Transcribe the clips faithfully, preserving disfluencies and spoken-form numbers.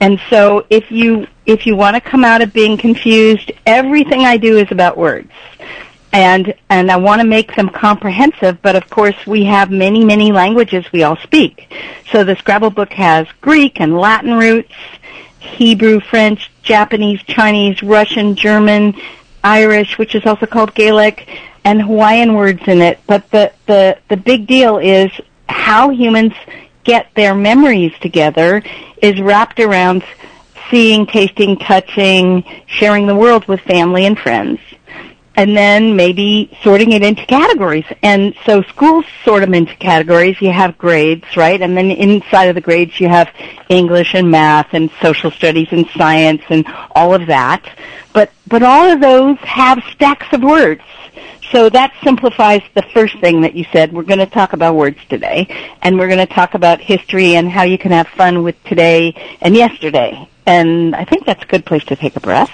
And so if you if you want to come out of being confused, everything I do is about words. And and I want to make them comprehensive, but of course we have many, many languages we all speak. So the Scrabble book has Greek and Latin roots, Hebrew, French, Japanese, Chinese, Russian, German, Irish, which is also called Gaelic, and Hawaiian words in it. But the, the, the big deal is how humans get their memories together is wrapped around seeing, tasting, touching, sharing the world with family and friends. And then maybe sorting it into categories. And so schools sort them into categories. You have grades, right? And then inside of the grades you have English and math and social studies and science and all of that. But but all of those have stacks of words. So that simplifies the first thing that you said. We're going to talk about words today, and we're going to talk about history and how you can have fun with today and yesterday. And I think that's a good place to take a breath.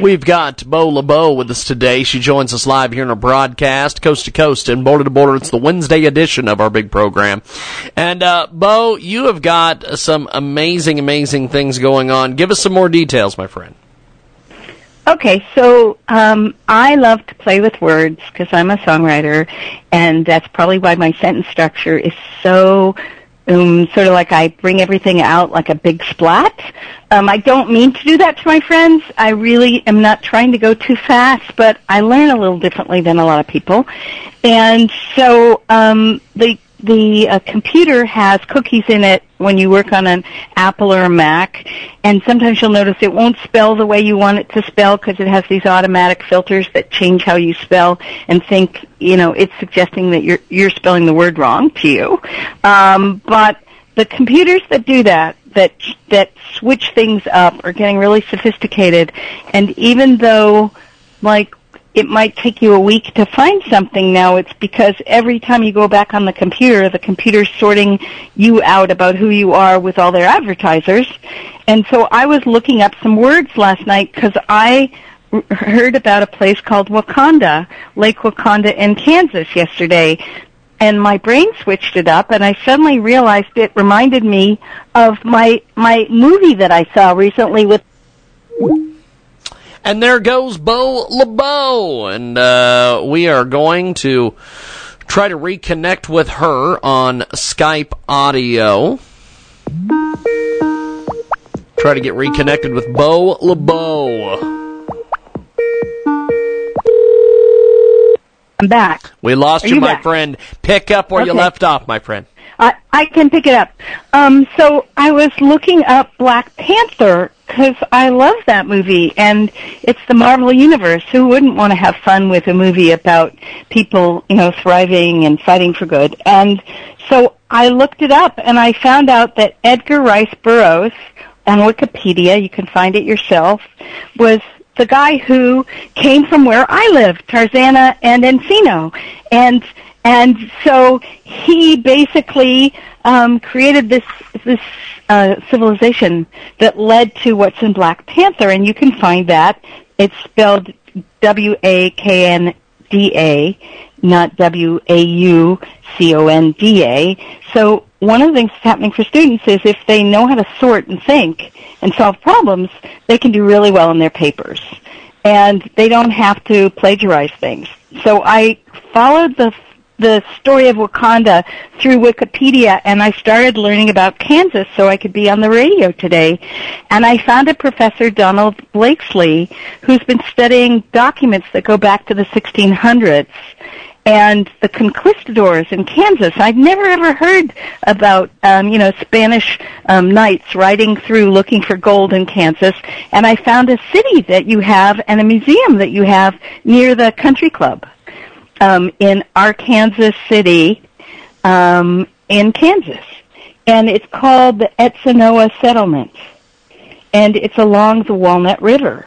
We've got Bo LeBeau with us today. She joins us live here in our broadcast, coast to coast and border to border. It's the Wednesday edition of our big program. And, uh, Bo, you have got some amazing, amazing things going on. Give us some more details, my friend. Okay, so um, I love to play with words because I'm a songwriter, and that's probably why my sentence structure is so um, sort of like I bring everything out like a big splat. Um, I don't mean to do that to my friends. I really am not trying to go too fast, but I learn a little differently than a lot of people. And so um, the the uh, computer has cookies in it when you work on an Apple or a Mac, and sometimes you'll notice it won't spell the way you want it to spell because it has these automatic filters that change how you spell and think, you know, it's suggesting that you're you're spelling the word wrong to you. Um, but the computers that do that, that that switch things up, are getting really sophisticated. And even though, like, it might take you a week to find something now, it's because every time you go back on the computer, the computer's sorting you out about who you are with all their advertisers. And so I was looking up some words last night because I r- heard about a place called Wakanda, Lake Wakanda in Kansas yesterday. And my brain switched it up, and I suddenly realized it reminded me of my my movie that I saw recently with... And there goes Bo LeBeau, and uh, we are going to try to reconnect with her on Skype audio. Try to get reconnected with Bo LeBeau. I'm back. We lost you, you, my back? friend. Pick up where okay. you left off, my friend. I, I can pick it up. Um, so I was looking up Black Panther because I love that movie, and it's the Marvel Universe. Who wouldn't want to have fun with a movie about people, you know, thriving and fighting for good? And so I looked it up, and I found out that Edgar Rice Burroughs, on Wikipedia, you can find it yourself, was the guy who came from where I live, Tarzana and Encino. And And so he basically um, created this this uh, civilization that led to what's in Black Panther, and you can find that. It's spelled W A K N D A, not W A U C O N D A. So one of the things that's happening for students is if they know how to sort and think and solve problems, they can do really well in their papers. And they don't have to plagiarize things. So I followed the the story of Wakanda through Wikipedia, and I started learning about Kansas so I could be on the radio today. And I found a professor, Donald Blakeslee, who's been studying documents that go back to the sixteen hundreds and the conquistadors in Kansas. I'd never ever heard about, um, you know, Spanish um, knights riding through looking for gold in Kansas. And I found a city that you have and a museum that you have near the country club. Um, in Arkansas City, um, in Kansas. And it's called the Etzanoa Settlement. And it's along the Walnut River.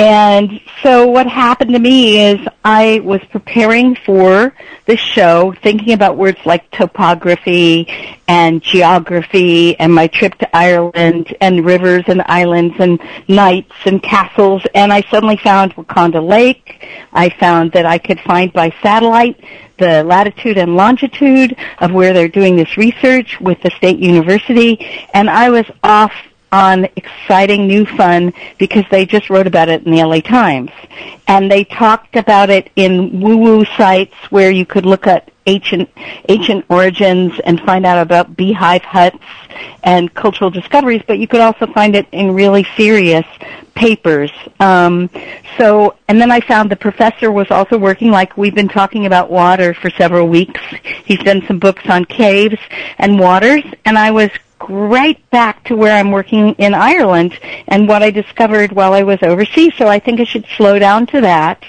And so what happened to me is I was preparing for the show, thinking about words like topography and geography and my trip to Ireland and rivers and islands and knights and castles, and I suddenly found Wakanda Lake. I found that I could find by satellite the latitude and longitude of where they're doing this research with the State University, and I was off on exciting new fun because they just wrote about it in the L A Times. And they talked about it in woo-woo sites where you could look at ancient ancient origins and find out about beehive huts and cultural discoveries, but you could also find it in really serious papers. Um, so, and then I found the professor was also working, like we've been talking about water for several weeks. He's done some books on caves and waters, and I was right back to where I'm working in Ireland and what I discovered while I was overseas. So I think I should slow down to that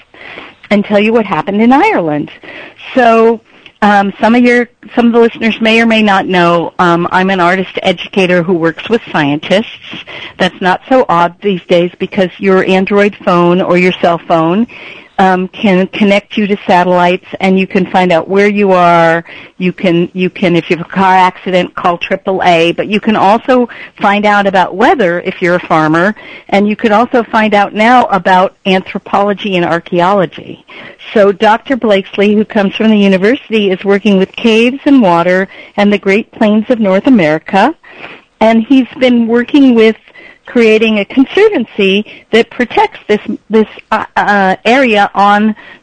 and tell you what happened in Ireland. So um, some of your some of the listeners may or may not know um, I'm an artist educator who works with scientists. That's not so odd these days because your Android phone or your cell phone Um, can connect you to satellites, and you can find out where you are. You can, you can, if you have a car accident, call triple A, but you can also find out about weather if you're a farmer, and you can also find out now about anthropology and archaeology. So Doctor Blakeslee, who comes from the university, is working with caves and water and the Great Plains of North America, and he's been working with creating a conservancy that protects this this uh, uh, area on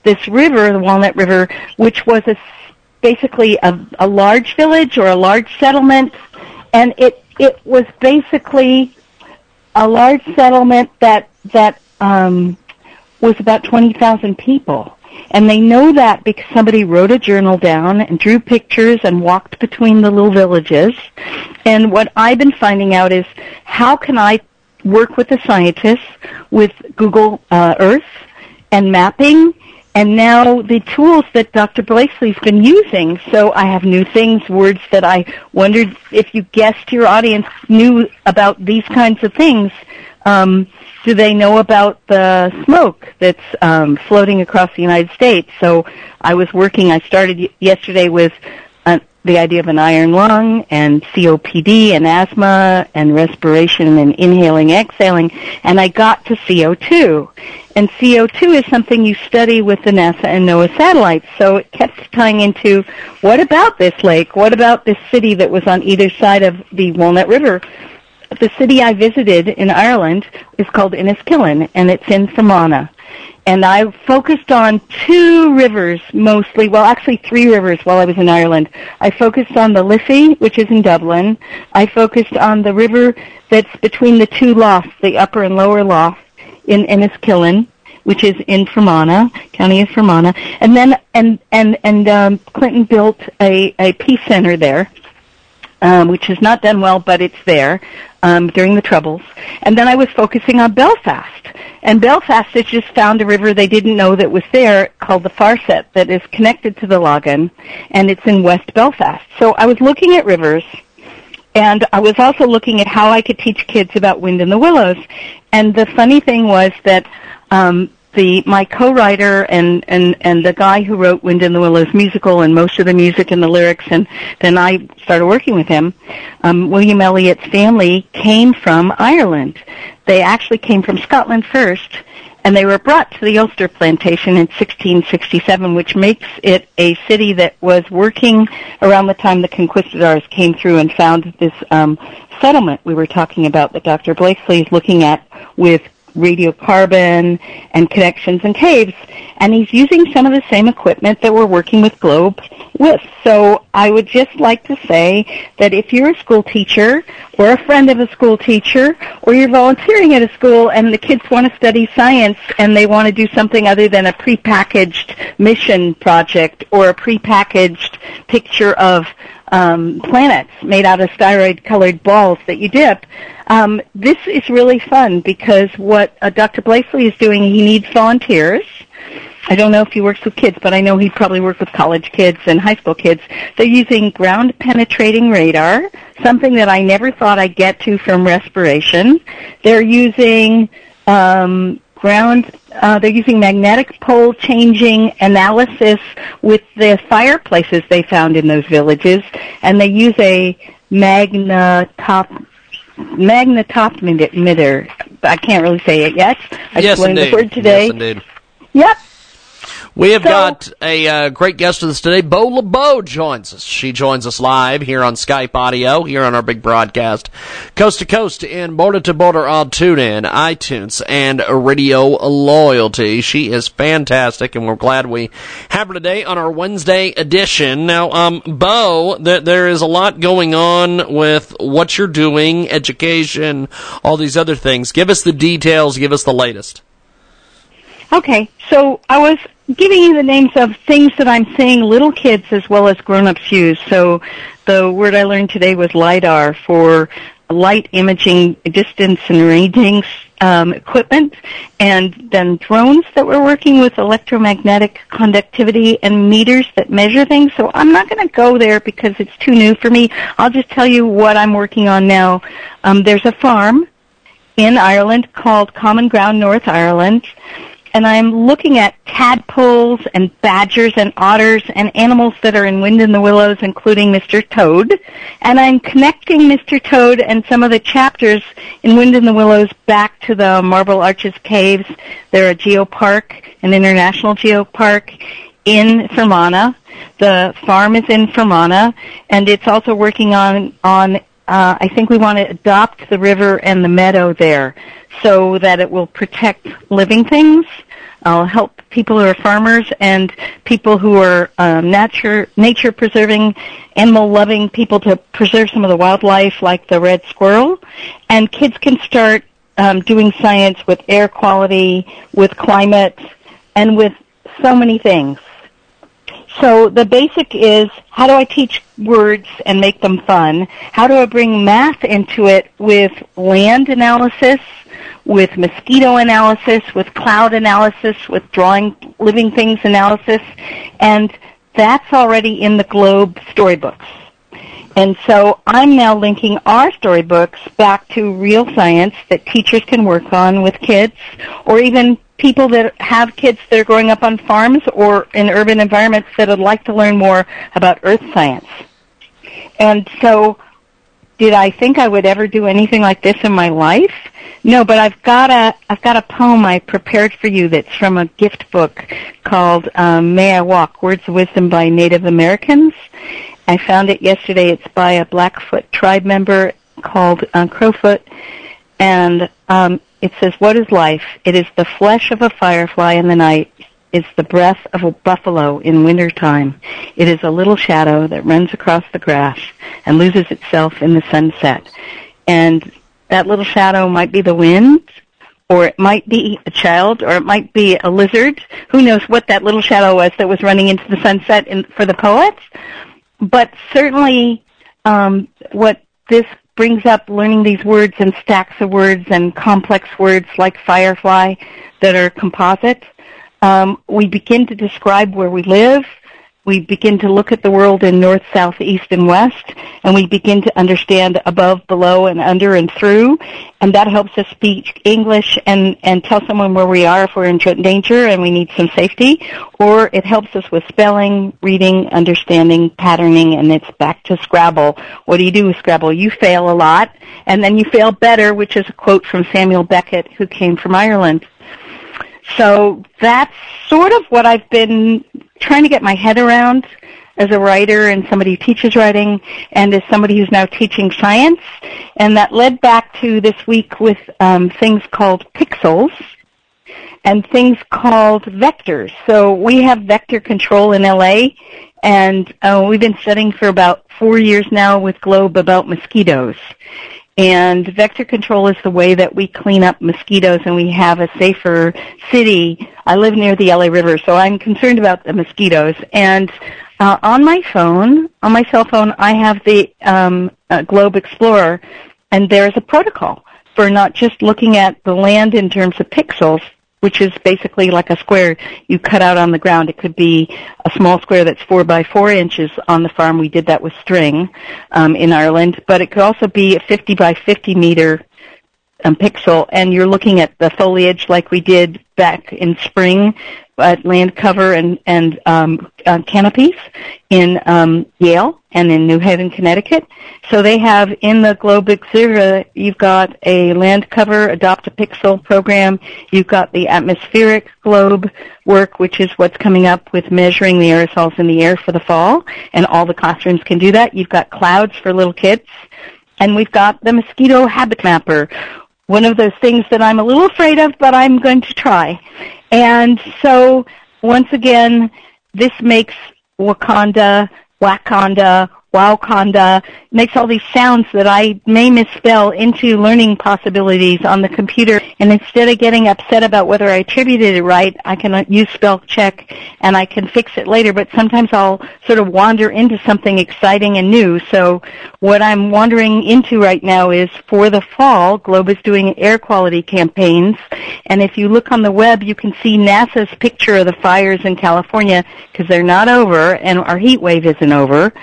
this river, the Walnut River, which was a, basically a, a large village or a large settlement, and it it was basically a large settlement that that um, was about twenty thousand people. And they know that because somebody wrote a journal down and drew pictures and walked between the little villages. And what I've been finding out is how can I work with the scientists with Google uh, Earth and mapping, and now the tools that Doctor Blakeslee's been using. So I have new things, words that I wondered if you guessed your audience knew about these kinds of things. Um, do they know about the smoke that's um, floating across the United States? So I was working, I started y- yesterday with an, the idea of an iron lung and C O P D and asthma and respiration and inhaling, exhaling, and I got to C O two. And C O two is something you study with the NASA and NOAA satellites, so it kept tying into what about this lake? What about this city that was on either side of the Walnut River? The city I visited in Ireland is called Enniskillen, and it's in Fermanagh. And I focused on two rivers mostly, well, actually three rivers while I was in Ireland. I focused on the Liffey, which is in Dublin. I focused on the river that's between the two lofts, the upper and lower loft, in Enniskillen, which is in Fermanagh, county of Fermanagh. And then, and, and, and um, Clinton built a, a peace center there. Um, which is not done well, but it's there um, during the Troubles. And then I was focusing on Belfast. And Belfast has just found a river they didn't know that was there called the Farset that is connected to the Lagan, and it's in West Belfast. So I was looking at rivers, and I was also looking at how I could teach kids about wind in the willows. And the funny thing was that um, The, my co-writer and, and, and the guy who wrote Wind in the Willows musical and most of the music and the lyrics, and then I started working with him, um, William Elliot's family came from Ireland. They actually came from Scotland first, and they were brought to the Ulster Plantation in sixteen sixty-seven, which makes it a city that was working around the time the conquistadors came through and found this um, settlement we were talking about that Doctor Blakeslee is looking at with radiocarbon and connections and caves, and he's using some of the same equipment that we're working with GLOBE with. So I would just like to say that if you're a school teacher or a friend of a school teacher or you're volunteering at a school and the kids want to study science and they want to do something other than a prepackaged mission project or a prepackaged picture of Um, planets made out of steroid-colored balls that you dip. Um, this is really fun because what uh, Doctor Blakeslee is doing, he needs volunteers, I don't know if he works with kids, but I know he probably worked with college kids and high school kids. They're using ground-penetrating radar, something that I never thought I'd get to from respiration. They're using um, ground. Uh, they're using magnetic pole changing analysis with the fireplaces they found in those villages, and they use a magnetop. Magnetometer. I can't really say it yet. I yes, just learned indeed. the word today. Yes, indeed. Yep. We have so, got a uh, great guest with us today. Bo LeBeau joins us. She joins us live here on Skype Audio, here on our big broadcast, coast to coast and border to border on TuneIn, iTunes, and Radio Loyalty. She is fantastic, and we're glad we have her today on our Wednesday edition. Now, um, Bo, th- there is a lot going on with what you're doing, education, all these other things. Give us the details. Give us the latest. Okay, so I was giving you the names of things that I'm seeing little kids as well as grown-ups use. So the word I learned today was LIDAR for light imaging, distance and ranging um, equipment, and then drones that we're working with electromagnetic conductivity and meters that measure things. So I'm not going to go there because it's too new for me. I'll just tell you what I'm working on now. Um, there's a farm in Ireland called Common Ground North Ireland, and I'm looking at tadpoles and badgers and otters and animals that are in Wind in the Willows, including Mister Toad. And I'm connecting Mister Toad and some of the chapters in Wind in the Willows back to the Marble Arches Caves. They're a geopark, an international geopark in Fermanagh. The farm is in Fermanagh, and it's also working on, on Uh, I think we want to adopt the river and the meadow there so that it will protect living things. I'll help people who are farmers and people who are um, nature, nature-preserving, animal-loving people to preserve some of the wildlife like the red squirrel. And kids can start um, doing science with air quality, with climate, and with so many things. So the basic is, how do I teach words and make them fun? How do I bring math into it with land analysis, with mosquito analysis, with cloud analysis, with drawing living things analysis? And that's already in the GLOBE storybooks. And so I'm now linking our storybooks back to real science that teachers can work on with kids, or even people that have kids that are growing up on farms or in urban environments that would like to learn more about earth science. And so did I think I would ever do anything like this in my life? No, but I've got a I've got a poem I prepared for you that's from a gift book called um, May I Walk, Words of Wisdom by Native Americans. I found it yesterday. It's by a Blackfoot tribe member called uh, Crowfoot. And um, it says, what is life? It is the flesh of a firefly in the night. It's the breath of a buffalo in wintertime. It is a little shadow that runs across the grass and loses itself in the sunset. And that little shadow might be the wind, or it might be a child, or it might be a lizard. Who knows what that little shadow was that was running into the sunset in, for the poets? But certainly um, what this brings up, learning these words and stacks of words and complex words like firefly that are composite, um, we begin to describe where we live. We begin to look at the world in north, south, east, and west, and we begin to understand above, below, and under, and through, and that helps us speak English and, and tell someone where we are if we're in danger and we need some safety, or it helps us with spelling, reading, understanding, patterning, and it's back to Scrabble. What do you do with Scrabble? You fail a lot, and then you fail better, which is a quote from Samuel Beckett, who came from Ireland. So that's sort of what I've been trying to get my head around as a writer and somebody who teaches writing and as somebody who's now teaching science. And that led back to this week with um, things called pixels and things called vectors. So we have vector control in L A, and uh, we've been studying for about four years now with GLOBE about mosquitoes. And vector control is the way that we clean up mosquitoes and we have a safer city. I live near the L A River, so I'm concerned about the mosquitoes. And uh, on my phone, on my cell phone, I have the um, uh, GLOBE Explorer, and there is a protocol for not just looking at the land in terms of pixels, which is basically like a square you cut out on the ground. It could be a small square that's four by four inches. On the farm, we did that with string um, in Ireland, but it could also be a fifty by fifty meter um, pixel, and you're looking at the foliage like we did back in spring at land cover and, and um, uh, canopies in um, Yale and in New Haven, Connecticut. So they have in the GLOBE Xera, you've got a land cover, adopt a pixel program. You've got the atmospheric GLOBE work, which is what's coming up with measuring the aerosols in the air for the fall, and all the classrooms can do that. You've got clouds for little kids, and we've got the mosquito habit mapper, one of those things that I'm a little afraid of, but I'm going to try. And so, once again, this makes Wakanda, Wakanda, Wowconda, makes all these sounds that I may misspell into learning possibilities on the computer. And instead of getting upset about whether I attributed it right, I can use spell check and I can fix it later. But sometimes I'll sort of wander into something exciting and new. So what I'm wandering into right now is, for the fall, GLOBE is doing air quality campaigns. And if you look on the web, you can see NASA's picture of the fires in California, because they're not over and our heat wave isn't over.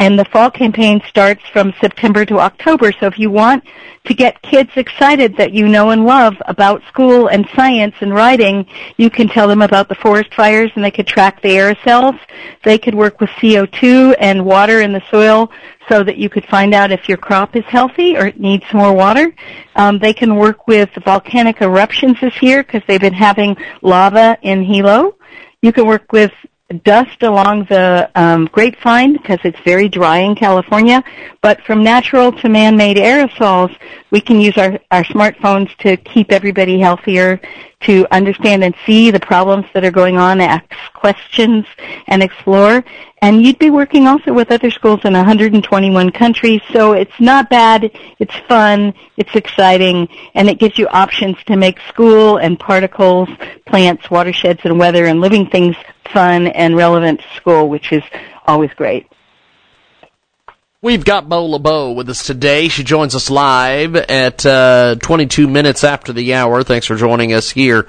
And the fall campaign starts from September to October. So if you want to get kids excited that you know and love about school and science and writing, you can tell them about the forest fires, and they could track the aerosols. They could work with C O two and water in the soil so that you could find out if your crop is healthy or it needs more water. Um, they can work with volcanic eruptions this year, because they've been having lava in Hilo. You can work with dust along the um, grapevine, because it's very dry in California. But from natural to man-made aerosols, we can use our, our smartphones to keep everybody healthier, to understand and see the problems that are going on, ask questions, and explore. And you'd be working also with other schools in one hundred twenty-one countries, so it's not bad, it's fun, it's exciting, and it gives you options to make school and particles, plants, watersheds, and weather and living things fun and relevant to school, which is always great. We've got Bo LeBeau with us today. She joins us live at uh, twenty-two minutes after the hour. Thanks for joining us here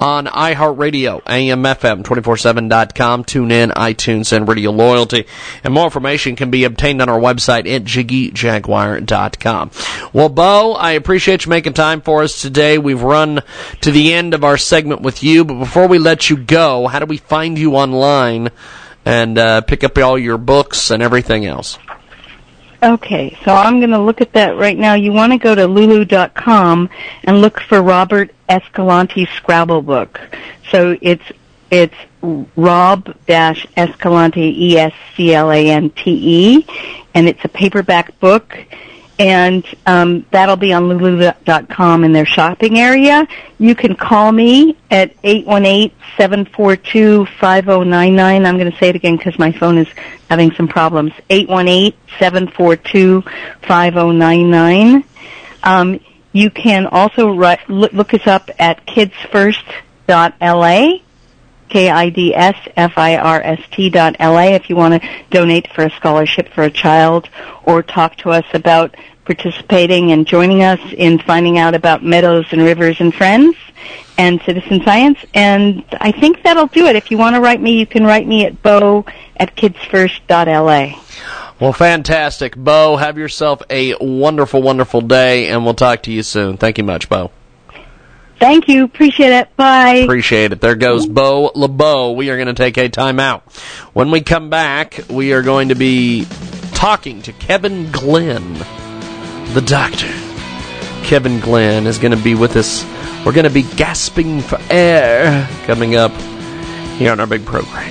on iHeartRadio, A M F M two forty-seven dot com. Tune in, iTunes, and Radio Loyalty. And more information can be obtained on our website at Jiggy Jaguar dot com. Well, Bo, I appreciate you making time for us today. We've run to the end of our segment with you. But before we let you go, how do we find you online and uh, pick up all your books and everything else? Okay, so I'm going to look at that right now. You want to go to lulu dot com and look for Robert Escalante's Scrabble book. So it's it's Rob-Escalante, E S C L A N T E, and it's a paperback book. And um, that'll be on lulu dot com in their shopping area. You can call me at eight one eight, seven four two, five oh nine nine. I'm going to say it again because my phone is having some problems. eight one eight, seven four two, five oh nine nine. Um, you can also write, look, look us up at kids first dot L A. K I D S F I R S T dot L A if you want to donate for a scholarship for a child, or talk to us about participating and joining us in finding out about meadows and rivers and friends and citizen science. And I think that'll do it. If you want to write me, you can write me at bo at kids first dot L A. Well, fantastic. Bo, have yourself a wonderful, wonderful day, and we'll talk to you soon. Thank you much, Bo. Thank you. Appreciate it. Bye. Appreciate it. There goes Bo LeBeau. We are going to take a timeout. When we come back, we are going to be talking to Kevin Glenn, the doctor. Kevin Glenn is going to be with us. We're going to be gasping for air coming up here on our big program.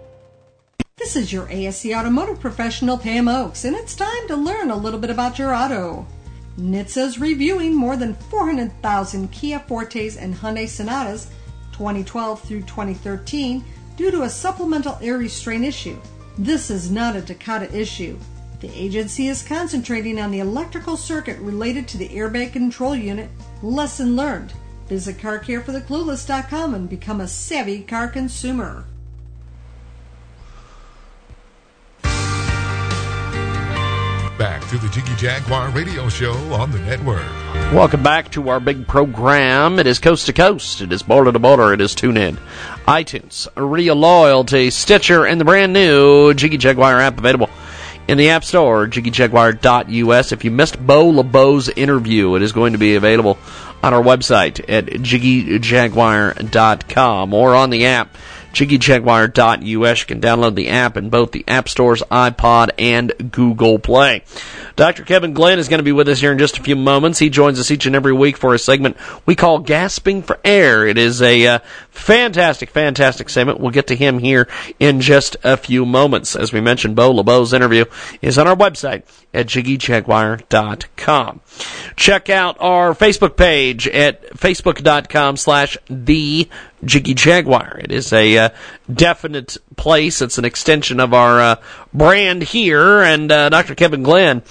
This is your A S C Automotive Professional, Pam Oakes, and it's time to learn a little bit about your auto. N H T S A is reviewing more than four hundred thousand Kia Fortes and Hyundai Sonatas twenty twelve through twenty thirteen due to a supplemental air restraint issue. This is not a Takata issue. The agency is concentrating on the electrical circuit related to the airbag control unit. Lesson learned. Visit car care for the clueless dot com and become a savvy car consumer. Back to the Jiggy Jaguar radio show on the network. Welcome back to our big program. It is coast to coast. It is border to border. It is tune in. iTunes, Radio Loyalty, Stitcher, and the brand new Jiggy Jaguar app available in the App Store, jiggy jaguar dot u s. If you missed Bo LeBeau's interview, it is going to be available on our website at jiggy jaguar dot com or on the app, jiggy jaguar dot u s. You can download the app in both the App Store's iPod and Google Play. Doctor Kevin Glenn is going to be with us here in just a few moments. He joins us each and every week for a segment we call Gasping for Air. It is a uh, fantastic, fantastic segment. We'll get to him here in just a few moments. As we mentioned, Bo LeBeau's interview is on our website at jiggy jaguar dot com. Check out our Facebook page at facebook dot com slash the Jiggy Jaguar. It is a uh, definite place. It's an extension of our uh, brand here, and uh, Doctor Kevin Glenn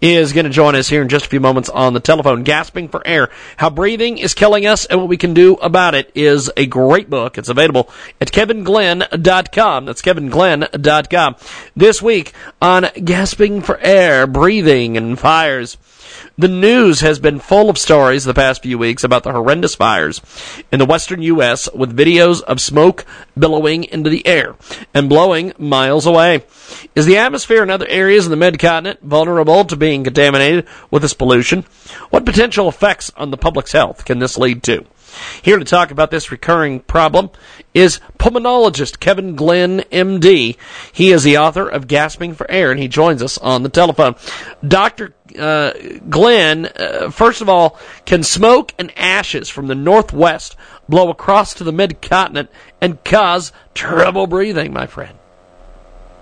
is going to join us here in just a few moments on the telephone. Gasping for Air, How Breathing is Killing Us and What We Can Do About It is a great book. It's available at kevin glenn dot com. That's kevin glenn dot com. This week on Gasping for Air, Breathing and Fires. The news has been full of stories the past few weeks about the horrendous fires in the western U S with videos of smoke billowing into the air and blowing miles away. Is the atmosphere in other areas of the mid-continent vulnerable to being contaminated with this pollution? What potential effects on the public's health can this lead to? Here to talk about this recurring problem is pulmonologist Kevin Glenn, M D. He is the author of Gasping for Air, and he joins us on the telephone. Doctor Uh, Glenn, uh, first of all, can smoke and ashes from the northwest blow across to the mid-continent and cause trouble breathing, my friend?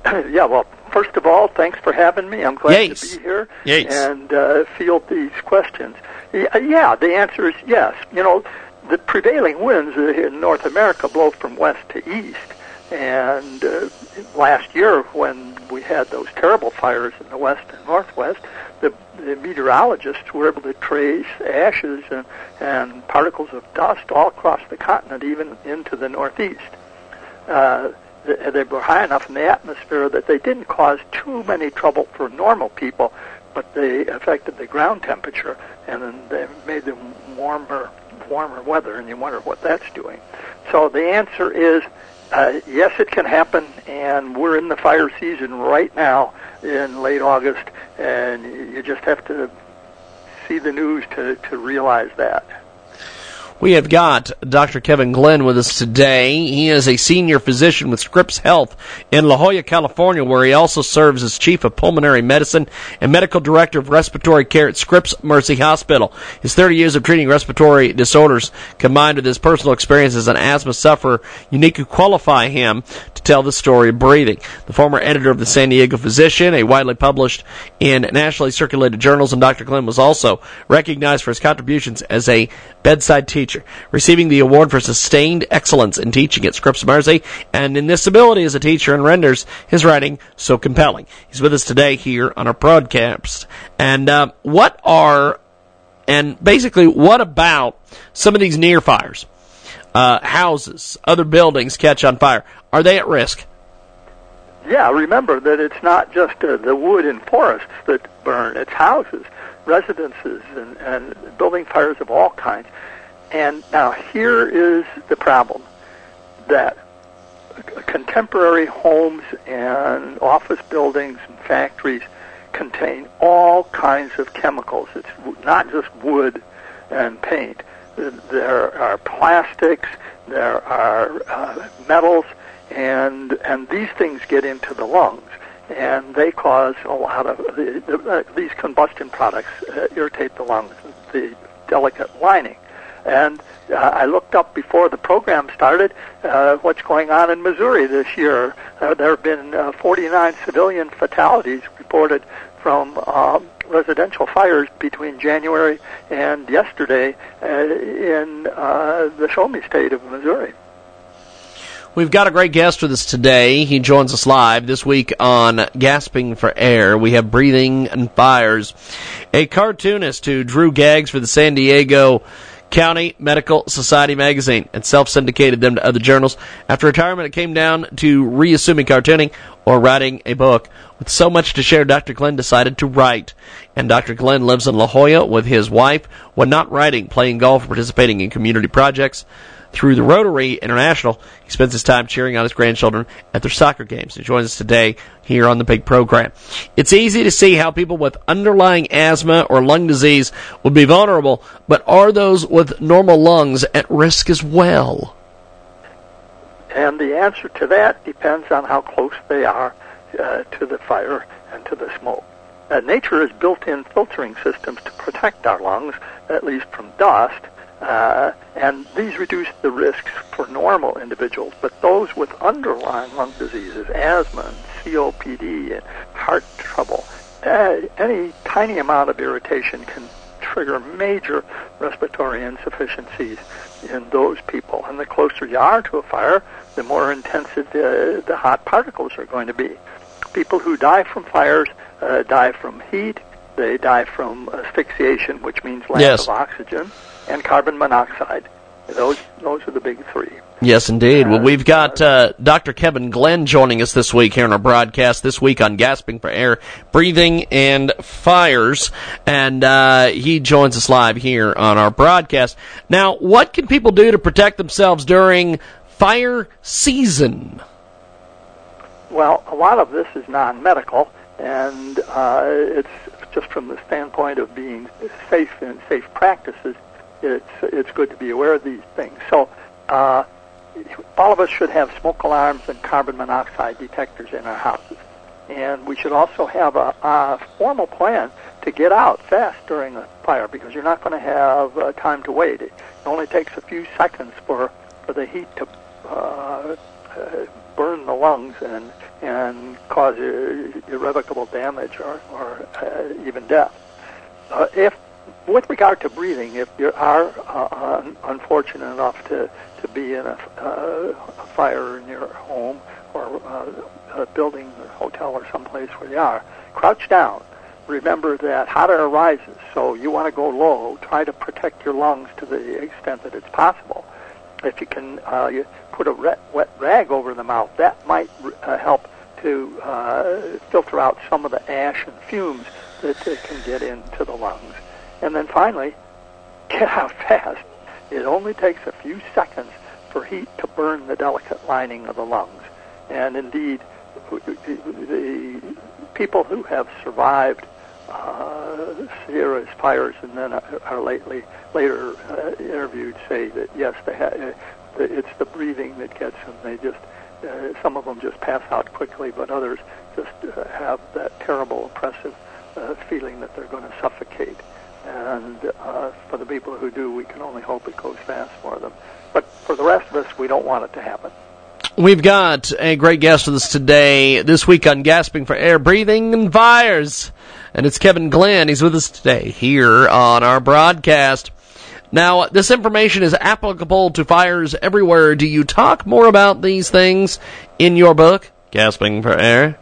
Yeah, well, first of all, thanks for having me. I'm glad yes. to be here yes. and uh, field these questions. Yeah, the answer is yes. You know, the prevailing winds in North America blow from west to east. And uh, last year, when we had those terrible fires in the west and northwest, the, the meteorologists were able to trace ashes and, and particles of dust all across the continent, even into the northeast. Uh, they, they were high enough in the atmosphere that they didn't cause too many trouble for normal people, but they affected the ground temperature, and then they made them warmer, warmer weather, and you wonder what that's doing. So the answer is, Uh, yes, it can happen, and we're in the fire season right now in late August, and you just have to see the news to, to realize that. We have got Doctor Kevin Glenn with us today. He is a senior physician with Scripps Health in La Jolla, California, where he also serves as chief of pulmonary medicine and medical director of respiratory care at Scripps Mercy Hospital. His thirty years of treating respiratory disorders, combined with his personal experience as an asthma sufferer, uniquely qualify him to tell the story of breathing. The former editor of the San Diego Physician, a widely published and nationally circulated journals, and Doctor Glenn was also recognized for his contributions as a bedside teacher, receiving the award for sustained excellence in teaching at Scripps Mercy, and in this ability as a teacher, and renders his writing so compelling. He's with us today here on our broadcast. And uh, what are, and basically what about some of these near fires? Uh, houses, other buildings catch on fire. Are they at risk? Yeah, remember that it's not just uh, the wood and forests that burn, it's houses, residences, and, and building fires of all kinds. And now here is the problem, that contemporary homes and office buildings and factories contain all kinds of chemicals. It's not just wood and paint. There are plastics, there are uh, metals, and and these things get into the lungs, and they cause a lot of the, the, uh, these combustion products uh, irritate the lungs, the delicate lining. And uh, I looked up before the program started uh, what's going on in Missouri this year. Uh, there have been uh, forty-nine civilian fatalities reported from um, residential fires between January and yesterday uh, in uh, the Show Me State of Missouri. We've got a great guest with us today. He joins us live this week on Gasping for Air. We have Breathing and Fires, a cartoonist who drew gags for the San Diego County Medical Society magazine and self-syndicated them to other journals. After retirement, it came down to reassuming cartooning or writing a book. With so much to share, Doctor Glenn decided to write. And Doctor Glenn lives in La Jolla with his wife. When not writing, playing golf, participating in community projects through the Rotary International, he spends his time cheering on his grandchildren at their soccer games. He joins us today here on the big program. It's easy to see how people with underlying asthma or lung disease would be vulnerable, but are those with normal lungs at risk as well? And the answer to that depends on how close they are uh, to the fire and to the smoke. Uh, nature has built-in filtering systems to protect our lungs, at least from dust, Uh, and these reduce the risks for normal individuals, but those with underlying lung diseases, asthma, C O P D, and heart trouble, uh, any tiny amount of irritation can trigger major respiratory insufficiencies in those people. And the closer you are to a fire, the more intense it, uh, the hot particles are going to be. People who die from fires uh, die from heat. They die from asphyxiation, which means lack yes. of oxygen, and carbon monoxide. Those those are the big three. Yes, indeed. Well, we've got uh, Doctor Kevin Glenn joining us this week here on our broadcast, this week on Gasping for Air, Breathing, and Fires. And uh, he joins us live here on our broadcast. Now, what can people do to protect themselves during fire season? Well, a lot of this is non-medical, and uh, it's just from the standpoint of being safe and safe practices. It's it's good to be aware of these things. So uh, all of us should have smoke alarms and carbon monoxide detectors in our houses. And we should also have a, a formal plan to get out fast during a fire, because you're not going to have uh, time to wait. It only takes a few seconds for, for the heat to uh, uh, burn the lungs and and cause irrevocable damage or, or uh, even death. Uh, if With regard to breathing, if you are uh, unfortunate enough to, to be in a, uh, a fire in your home or uh, a building or hotel or someplace where you are, crouch down. Remember that hot air rises, so you want to go low. Try to protect your lungs to the extent that it's possible. If you can uh, you put a wet rag over the mouth, that might uh, help to uh, filter out some of the ash and fumes that uh, can get into the lungs. And then finally, get out fast. It only takes a few seconds for heat to burn the delicate lining of the lungs. And indeed, the people who have survived uh, serious fires and then are lately later uh, interviewed say that yes, they ha- it's the breathing that gets them. They just uh, some of them just pass out quickly, but others just uh, have that terrible, oppressive uh, feeling that they're going to suffocate. And uh, for the people who do, we can only hope it goes fast for them. But for the rest of us, we don't want it to happen. We've got a great guest with us today, this week on Gasping for Air, Breathing, and Fires. And it's Kevin Glenn. He's with us today here on our broadcast. Now, this information is applicable to fires everywhere. Do you talk more about these things in your book, Gasping for Air?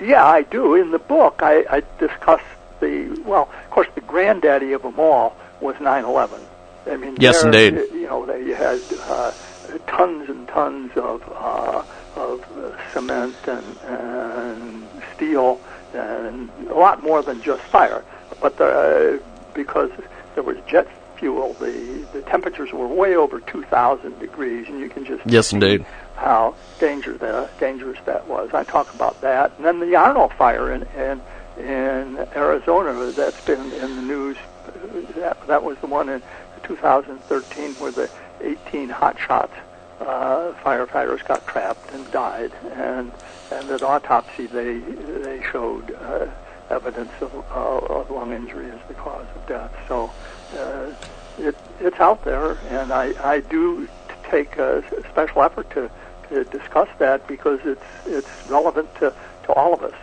Yeah, I do. In the book, I, I discuss the, well, of course, the granddaddy of them all was nine eleven. I mean, yes, there, indeed. You know, they had uh, tons and tons of uh, of cement and, and steel, and a lot more than just fire. But the, uh, because there was jet fuel, the, the temperatures were way over two thousand degrees, and you can just yes, see indeed. how danger that, dangerous that was. I talk about that, and then the Yarnell fire and. and in Arizona, that's been in the news. That, that was the one in two thousand thirteen where the eighteen hotshots uh, firefighters got trapped and died. And and at autopsy, they they showed uh, evidence of, uh, of lung injury as the cause of death. So uh, it it's out there, and I I do take a special effort to, to discuss that because it's it's relevant to, to all of us.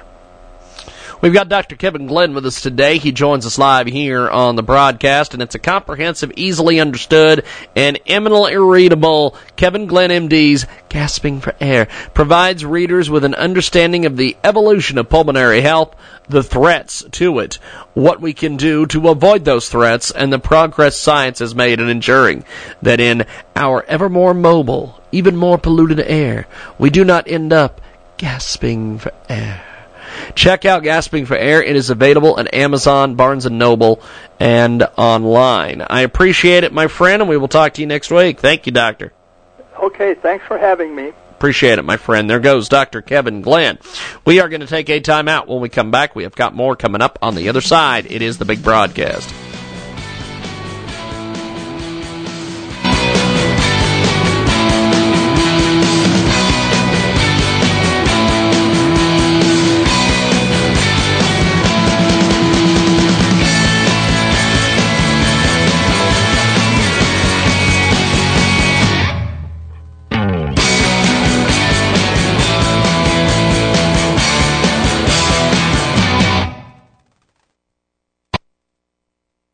We've got Doctor Kevin Glenn with us today. He joins us live here on the broadcast, and it's a comprehensive, easily understood, and eminently readable Kevin Glenn M D's Gasping for Air. Provides readers with an understanding of the evolution of pulmonary health, the threats to it, what we can do to avoid those threats, and the progress science has made in ensuring that in our ever more mobile, even more polluted air, we do not end up gasping for air. Check out Gasping for Air. It is available at Amazon, Barnes and Noble, and online. I appreciate it, my friend, and we will talk to you next week. Thank you, Doctor. Okay, thanks for having me. Appreciate it, my friend. There goes Doctor Kevin Glenn. We are going to take a time out. When we come back, we have got more coming up on the other side. It is the Big Broadcast.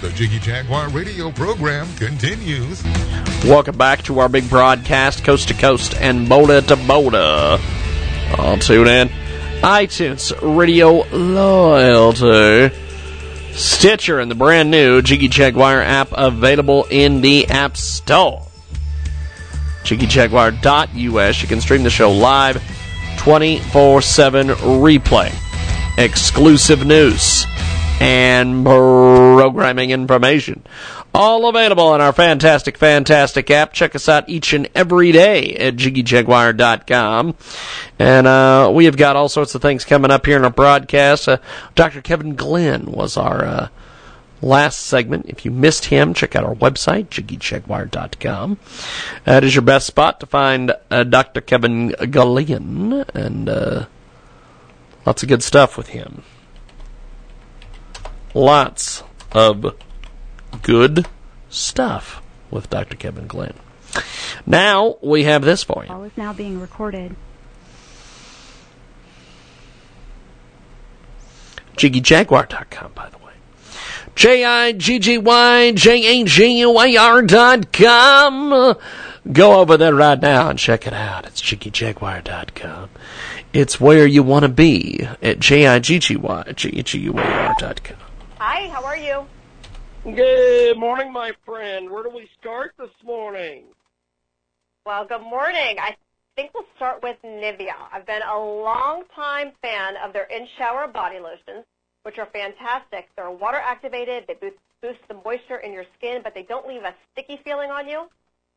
The Jiggy Jaguar radio program continues. Welcome back to our big broadcast, coast to coast and boulder to boulder. I'll tune in. iTunes, Radio Loyalty, Stitcher, and the brand new Jiggy Jaguar app available in the App Store. Jiggy Jaguar dot U S. You can stream the show live, twenty-four seven replay, exclusive news, and programming information. All available on our fantastic, fantastic app. Check us out each and every day at Jiggy Jaguar dot com. And uh, we have got all sorts of things coming up here in our broadcast. Uh, Doctor Kevin Glenn was our uh, last segment. If you missed him, check out our website, Jiggy Jaguar dot com. That is your best spot to find uh, Doctor Kevin Glenn. And uh, lots of good stuff with him. Lots of good stuff with Doctor Kevin Glenn. Now we have this for you. All is now being recorded. Jiggy Jaguar dot com, by the way. J I G G Y J A G U A R dot com. Go over there right now and check it out. It's jiggy jaguar dot com. It's where you want to be at J I G G Y G G U A R dot com. Hi, how are you? Good morning, my friend. Where do we start this morning? Well, good morning. I think we'll start with Nivea. I've been a long-time fan of their in-shower body lotions, which are fantastic. They're water-activated. They boost, boost the moisture in your skin, but they don't leave a sticky feeling on you.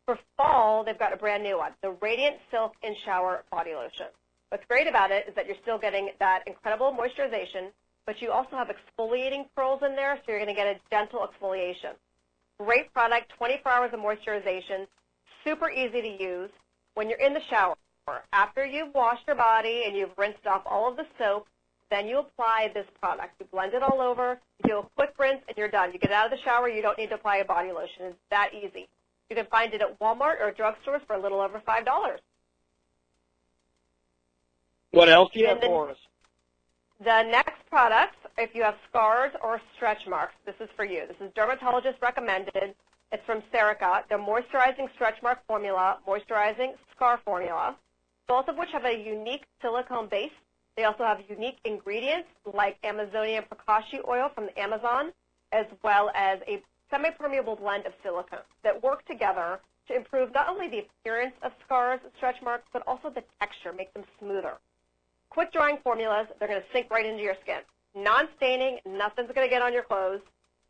For fall, they've got a brand new one, the Radiant Silk In-Shower Body Lotion. What's great about it is that you're still getting that incredible moisturization, but you also have exfoliating pearls in there, so you're going to get a gentle exfoliation. Great product, twenty-four hours of moisturization, super easy to use. When you're in the shower, after you've washed your body and you've rinsed off all of the soap, then you apply this product. You blend it all over, you do a quick rinse, and you're done. You get out of the shower, you don't need to apply a body lotion. It's that easy. You can find it at Walmart or drugstores for a little over five dollars. What else do you have for us? The next product, if you have scars or stretch marks, this is for you. This is dermatologist recommended. It's from Serica, their moisturizing stretch mark formula, moisturizing scar formula, both of which have a unique silicone base. They also have unique ingredients like Amazonian Prakashi oil from the Amazon, as well as a semi-permeable blend of silicone that work together to improve not only the appearance of scars and stretch marks, but also the texture, make them smoother. Quick drying formulas, they're going to sink right into your skin. Non-staining, nothing's going to get on your clothes,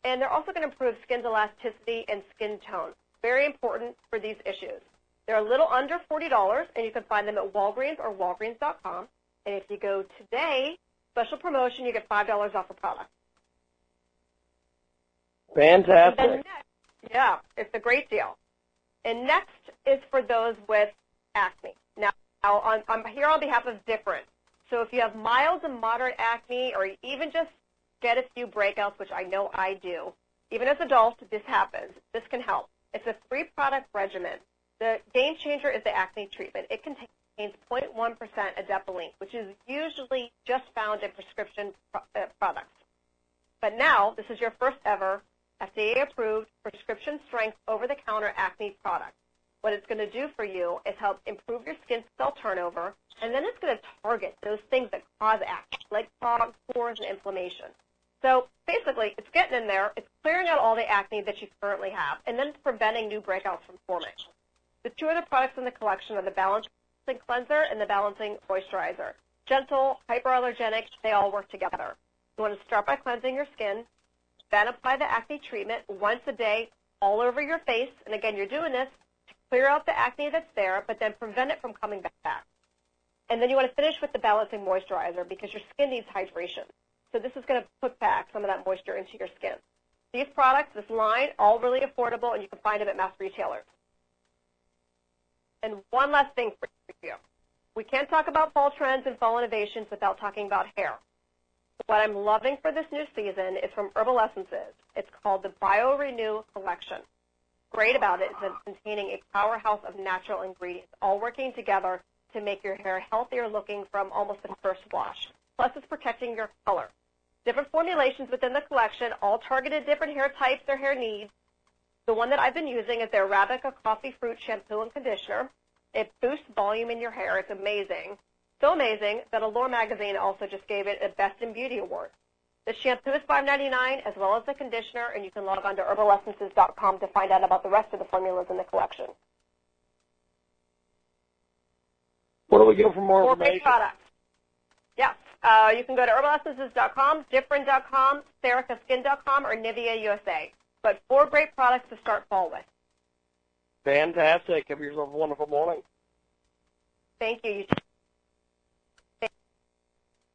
and they're also going to improve skin's elasticity and skin tone. Very important for these issues. They're a little under forty dollars, and you can find them at Walgreens or walgreens dot com. And if you go today, special promotion, you get five dollars off a product. Fantastic. Next, yeah, it's a great deal. And next is for those with acne. Now, on, I'm here on behalf of Differin. So if you have mild to moderate acne or even just get a few breakouts, which I know I do, even as adults, this happens. This can help. It's a three-product regimen. The game changer is the acne treatment. It contains zero point one percent adapalene, which is usually just found in prescription pro- uh, products. But now, this is your first ever F D A-approved prescription-strength over-the-counter acne product. What it's going to do for you is help improve your skin cell turnover, and then it's going to target those things that cause acne, like clogs, pores, and inflammation. So basically, it's getting in there, it's clearing out all the acne that you currently have, and then it's preventing new breakouts from forming. The two other products in the collection are the Balancing Cleanser and the Balancing Moisturizer. Gentle, hyperallergenic, they all work together. You want to start by cleansing your skin, then apply the acne treatment once a day all over your face. And again, you're doing this to clear out the acne that's there, but then prevent it from coming back. And then you want to finish with the Balancing Moisturizer because your skin needs hydration. So this is going to put back some of that moisture into your skin. These products, this line, all really affordable, and you can find them at mass retailers. And one last thing for you. We can't talk about fall trends and fall innovations without talking about hair. What I'm loving for this new season is from Herbal Essences. It's called the BioRenew Collection. Great about it is that it's containing a powerhouse of natural ingredients, all working together to make your hair healthier looking from almost the first wash. Plus, it's protecting your color. Different formulations within the collection, all targeted different hair types or hair needs. The one that I've been using is their Arabica Coffee Fruit Shampoo and Conditioner. It boosts volume in your hair. It's amazing. So amazing that Allure magazine also just gave it a Best in Beauty award. The shampoo is five dollars and ninety-nine cents as well as the conditioner, and you can log on to herbal essences dot com to find out about the rest of the formulas in the collection. Where do we go for more Four information? Products. Yes, uh, you can go to herbal essences dot com, differin dot com, serica skin dot com, or Nivea U S A. But four great products to start fall with. Fantastic. Have yourself a wonderful morning. Thank you. You too.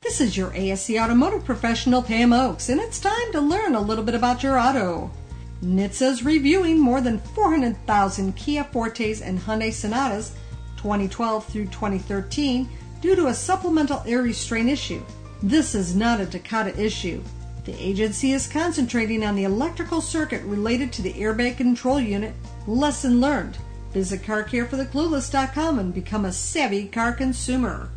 This is your A S C Automotive Professional, Pam Oakes, and it's time to learn a little bit about your auto. N H T S A's reviewing more than four hundred thousand Kia Fortes and Hyundai Sonatas twenty twelve through twenty thirteen due to a supplemental air restraint issue. This is not a Takata issue. The agency is concentrating on the electrical circuit related to the airbag control unit. Lesson learned. Visit car care for the clueless dot com and become a savvy car consumer.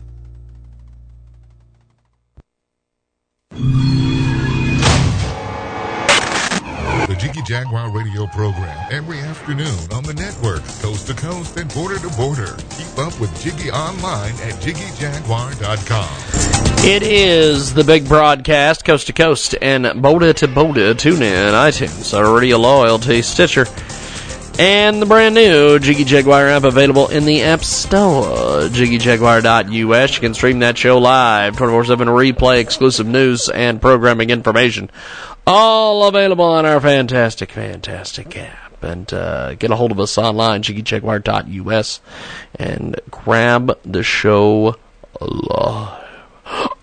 The Jiggy Jaguar radio program every afternoon on the network, coast to coast and border to border. Keep up with Jiggy online at jiggy jaguar dot com. It is the big broadcast, coast to coast and border to border. Tune in, iTunes, Radio Loyalty, Stitcher, and the brand new Jiggy Jaguar app available in the App Store, jiggy jaguar dot u s. You can stream that show live, twenty-four seven replay, exclusive news, and programming information. All available on our fantastic, fantastic app. And uh, get a hold of us online, jiggy jaguar dot u s, and grab the show live.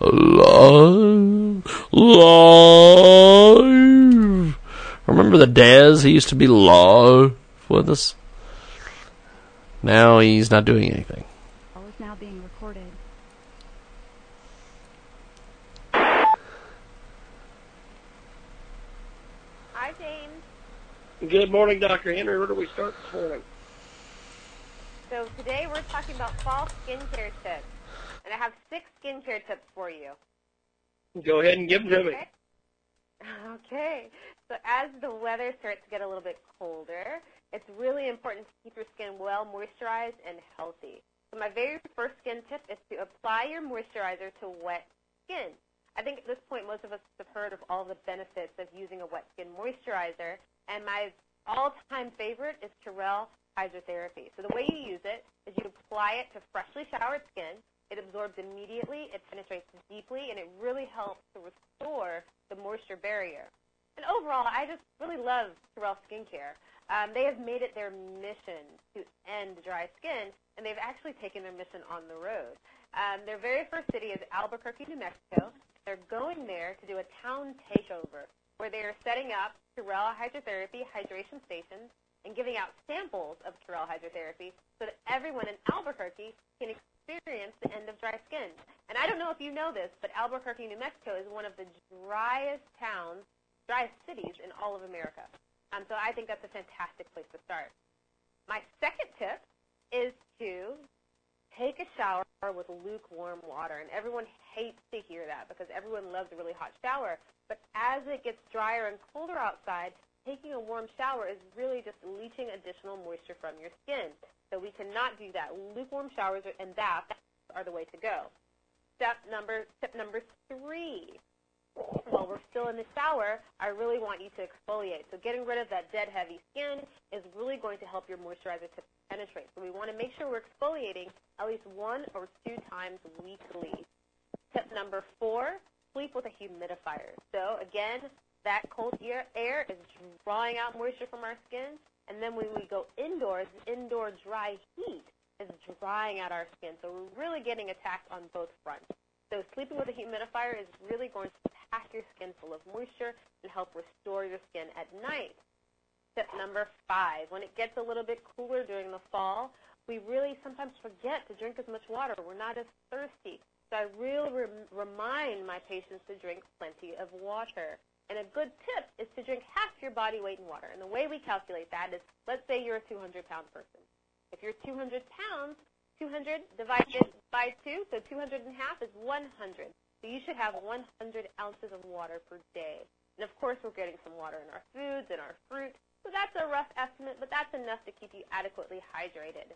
Live. Live. Remember the Dez? He used to be live with us. Now he's not doing anything. All is now being recorded. Hi, James. Good morning, Doctor Henry. Where do we start this morning? So today we're talking about fall skincare tips, and I have six skincare tips for you. Go ahead and give them to me. Okay. So as the weather starts to get a little bit colder, it's really important to keep your skin well moisturized and healthy. So my very first skin tip is to apply your moisturizer to wet skin. I think at this point most of us have heard of all the benefits of using a wet skin moisturizer, and my all-time favorite is Cerel Hydrotherapy. So the way you use it is you apply it to freshly showered skin. It absorbs immediately, it penetrates deeply, and it really helps to restore the moisture barrier. And overall, I just really love Cerel Skincare. Um, they have made it their mission to end dry skin, and they've actually taken their mission on the road. Um, their very first city is Albuquerque, New Mexico. They're going there to do a town takeover, where they are setting up Cerel Hydrotherapy hydration stations and giving out samples of Cerel Hydrotherapy so that everyone in Albuquerque can experience the end of dry skin. And I don't know if you know this, but Albuquerque, New Mexico is one of the driest towns, driest cities in all of America. Um, so I think that's a fantastic place to start. My second tip is to take a shower with lukewarm water. And everyone hates to hear that because everyone loves a really hot shower. But as it gets drier and colder outside, taking a warm shower is really just leaching additional moisture from your skin. So we cannot do that. Lukewarm showers are, and baths are the way to go. Step number, tip number three. While we're still in the shower, I really want you to exfoliate. So getting rid of that dead, heavy skin is really going to help your moisturizer to penetrate. So we want to make sure we're exfoliating at least one or two times weekly. Tip number four, sleep with a humidifier. So again, that cold air, air is drawing out moisture from our skin. And then when we go indoors, indoor dry heat is drying out our skin. So we're really getting attacked on both fronts. So sleeping with a humidifier is really going to pack your skin full of moisture and help restore your skin at night. Tip number five, when it gets a little bit cooler during the fall, we really sometimes forget to drink as much water. We're not as thirsty. So I really re remind my patients to drink plenty of water. And a good tip is to drink half your body weight in water. And the way we calculate that is, let's say you're a two hundred pound person. If you're two hundred pounds, two hundred divided by two, so two hundred and a half is one hundred. So you should have one hundred ounces of water per day. And of course, we're getting some water in our foods and our fruit. So that's a rough estimate, but that's enough to keep you adequately hydrated.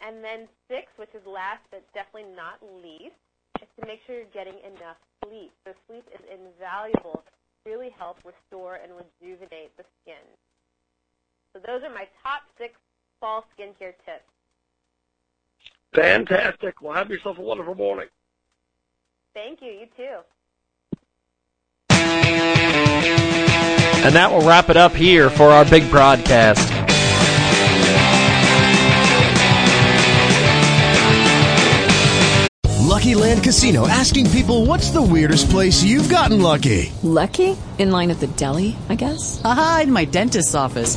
And then six, which is last but definitely not least, is to make sure you're getting enough sleep. So sleep is invaluable to really help restore and rejuvenate the skin. So those are my top six fall skincare tips. Fantastic. Well, have yourself a wonderful morning. Thank you. You too. And that will wrap it up here for our big broadcast. Lucky Land Casino, asking people, what's the weirdest place you've gotten lucky? Lucky? In line at the deli, I guess? Aha, in my dentist's office.